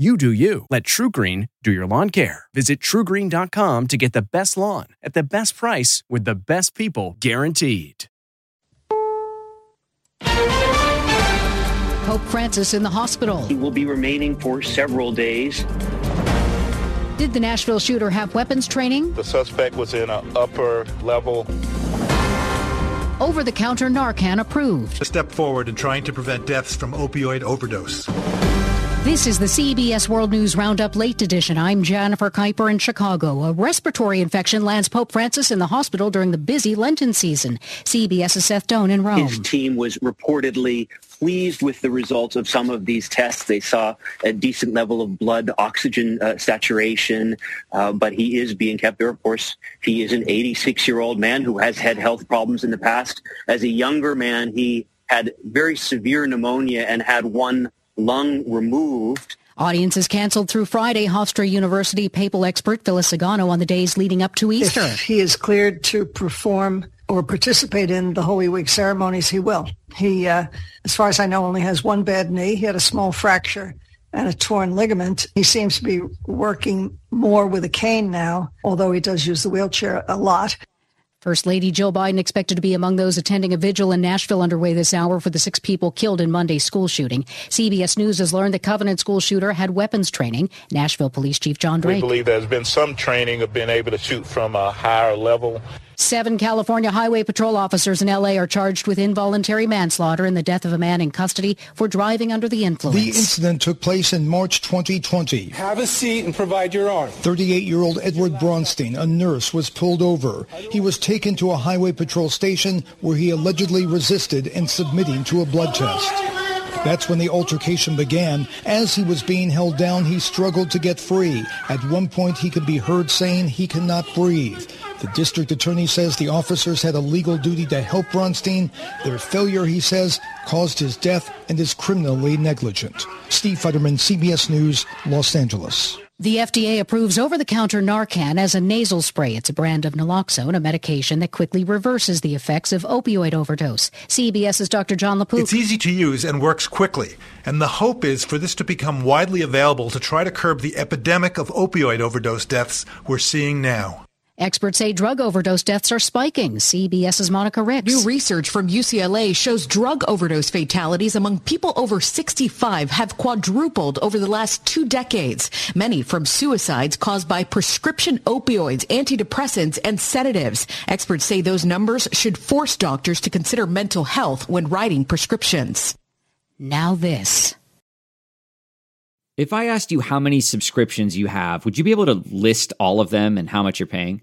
You do you. Let TruGreen do your lawn care. Visit TruGreen.com to get the best lawn at the best price with the best people guaranteed. Pope Francis in the hospital. He will be remaining for several days. Did the Nashville shooter have weapons training? The suspect was in an upper level. Over-the-counter Narcan approved. A step forward in trying to prevent deaths from opioid overdose. This is the CBS World News Roundup Late Edition. I'm Jennifer Keiper in Chicago. A respiratory infection lands Pope Francis in the hospital during the busy Lenten season. CBS's Seth Doane in Rome. His team was reportedly pleased with the results of some of these tests. They saw a decent level of blood oxygen saturation, but he is being kept there. Of course, he is an 86-year-old man who has had health problems in the past. As a younger man, he had very severe pneumonia and had one lung removed. Audiences canceled through Friday. Hofstra University papal expert Phyllis Sagano on the days leading up to Easter. If he is cleared to perform or participate in the Holy Week ceremonies, he will. He, as far as I know, only has one bad knee. He had a small fracture and a torn ligament. He seems to be working more with a cane now, although he does use the wheelchair a lot. First Lady Jill Biden expected to be among those attending a vigil in Nashville underway this hour for the 6 people killed in Monday's school shooting. CBS News has learned the Covenant school shooter had weapons training. Nashville Police Chief John Drake. We believe there's been some training of being able to shoot from a higher level. 7 California Highway Patrol officers in L.A. are charged with involuntary manslaughter in the death of a man in custody for driving under the influence. The incident took place in March 2020. Have a seat and provide your arm. 38-year-old Edward Bronstein, a nurse, was pulled over. He was taken to a Highway Patrol station where he allegedly resisted and submitting to a blood test. That's when the altercation began. As he was being held down, he struggled to get free. At one point, he could be heard saying he cannot breathe. The district attorney says the officers had a legal duty to help Bronstein. Their failure, he says, caused his death and is criminally negligent. Steve Fetterman, CBS News, Los Angeles. The FDA approves over-the-counter Narcan as a nasal spray. It's a brand of Naloxone, a medication that quickly reverses the effects of opioid overdose. CBS's Dr. John LaPook. It's easy to use and works quickly. And the hope is for this to become widely available to try to curb the epidemic of opioid overdose deaths we're seeing now. Experts say drug overdose deaths are spiking. CBS's Monica Ricks. New research from UCLA shows drug overdose fatalities among people over 65 have quadrupled over the last 2 decades, many from suicides caused by prescription opioids, antidepressants, and sedatives. Experts say those numbers should force doctors to consider mental health when writing prescriptions. Now this. If I asked you how many subscriptions you have, would you be able to list all of them and how much you're paying?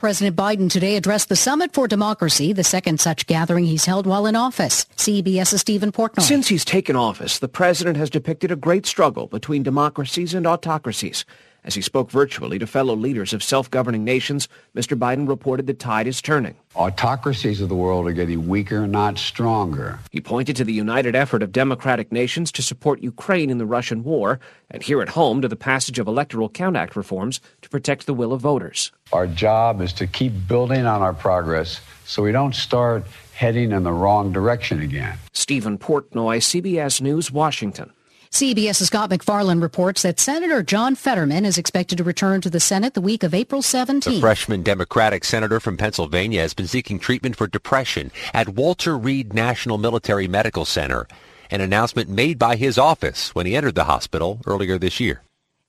President Biden today addressed the Summit for Democracy, the second such gathering he's held while in office. CBS's Stephen Portnoy. Since he's taken office, the president has depicted a great struggle between democracies and autocracies. As he spoke virtually to fellow leaders of self-governing nations, Mr. Biden reported the tide is turning. Autocracies of the world are getting weaker, not stronger. He pointed to the united effort of democratic nations to support Ukraine in the Russian war, and here at home to the passage of Electoral Count Act reforms to protect the will of voters. Our job is to keep building on our progress so we don't start heading in the wrong direction again. Stephen Portnoy, CBS News, Washington. CBS's Scott McFarlane reports that Senator John Fetterman is expected to return to the Senate the week of April 17th. The freshman Democratic senator from Pennsylvania has been seeking treatment for depression at Walter Reed National Military Medical Center, an announcement made by his office when he entered the hospital earlier this year.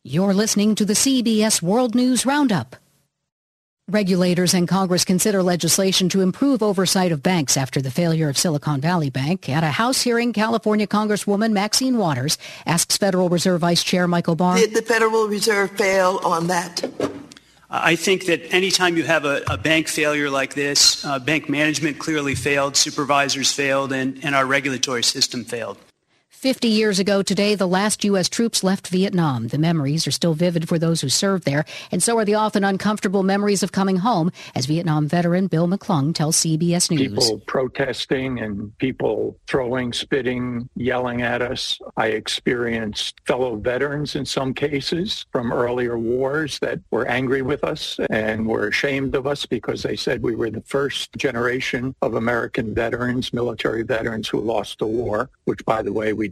You're listening to the CBS World News Roundup. Regulators and Congress consider legislation to improve oversight of banks after the failure of Silicon Valley Bank. At a House hearing, California Congresswoman Maxine Waters asks Federal Reserve Vice Chair Michael Barr. Did the Federal Reserve fail on that? I think that anytime you have a bank failure like this, bank management clearly failed, supervisors failed, and our regulatory system failed. 50 years ago today, the last U.S. troops left Vietnam. The memories are still vivid for those who served there, and so are the often uncomfortable memories of coming home, as Vietnam veteran Bill McClung tells CBS News. People protesting and people throwing, spitting, yelling at us. I experienced fellow veterans in some cases from earlier wars that were angry with us and were ashamed of us because they said we were the first generation of American veterans, military veterans, who lost the war, which, by the way, we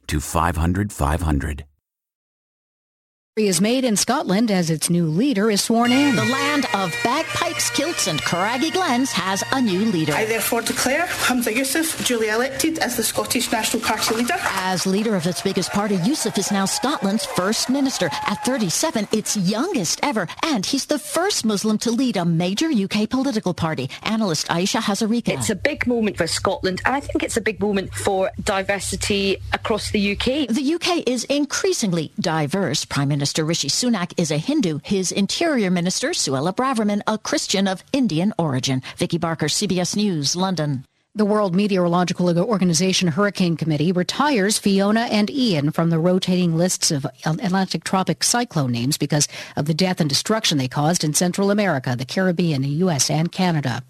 to 500-500. Is made in Scotland as its new leader is sworn in. The land of bagpipes, kilts and Carraggy Glens has a new leader. I therefore declare Hamza Yusuf duly elected as the Scottish National Party leader. As leader of its biggest party, Yusuf is now Scotland's first minister. At 37, its youngest ever, and he's the first Muslim to lead a major UK political party. Analyst Aisha Hazarika. It's a big moment for Scotland, and I think it's a big moment for diversity across the UK. The UK is increasingly diverse. Prime Minister Rishi Sunak is a Hindu, his Interior Minister, Suella Braverman, a Christian of Indian origin. Vicky Barker, CBS News, London. The World Meteorological Organization Hurricane Committee retires Fiona and Ian from the rotating lists of Atlantic tropic cyclone names because of the death and destruction they caused in Central America, the Caribbean, the U.S. and Canada.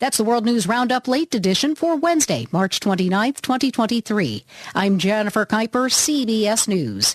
That's the World News Roundup Late Edition for Wednesday, March 29th, 2023. I'm Jennifer Keiper, CBS News.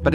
But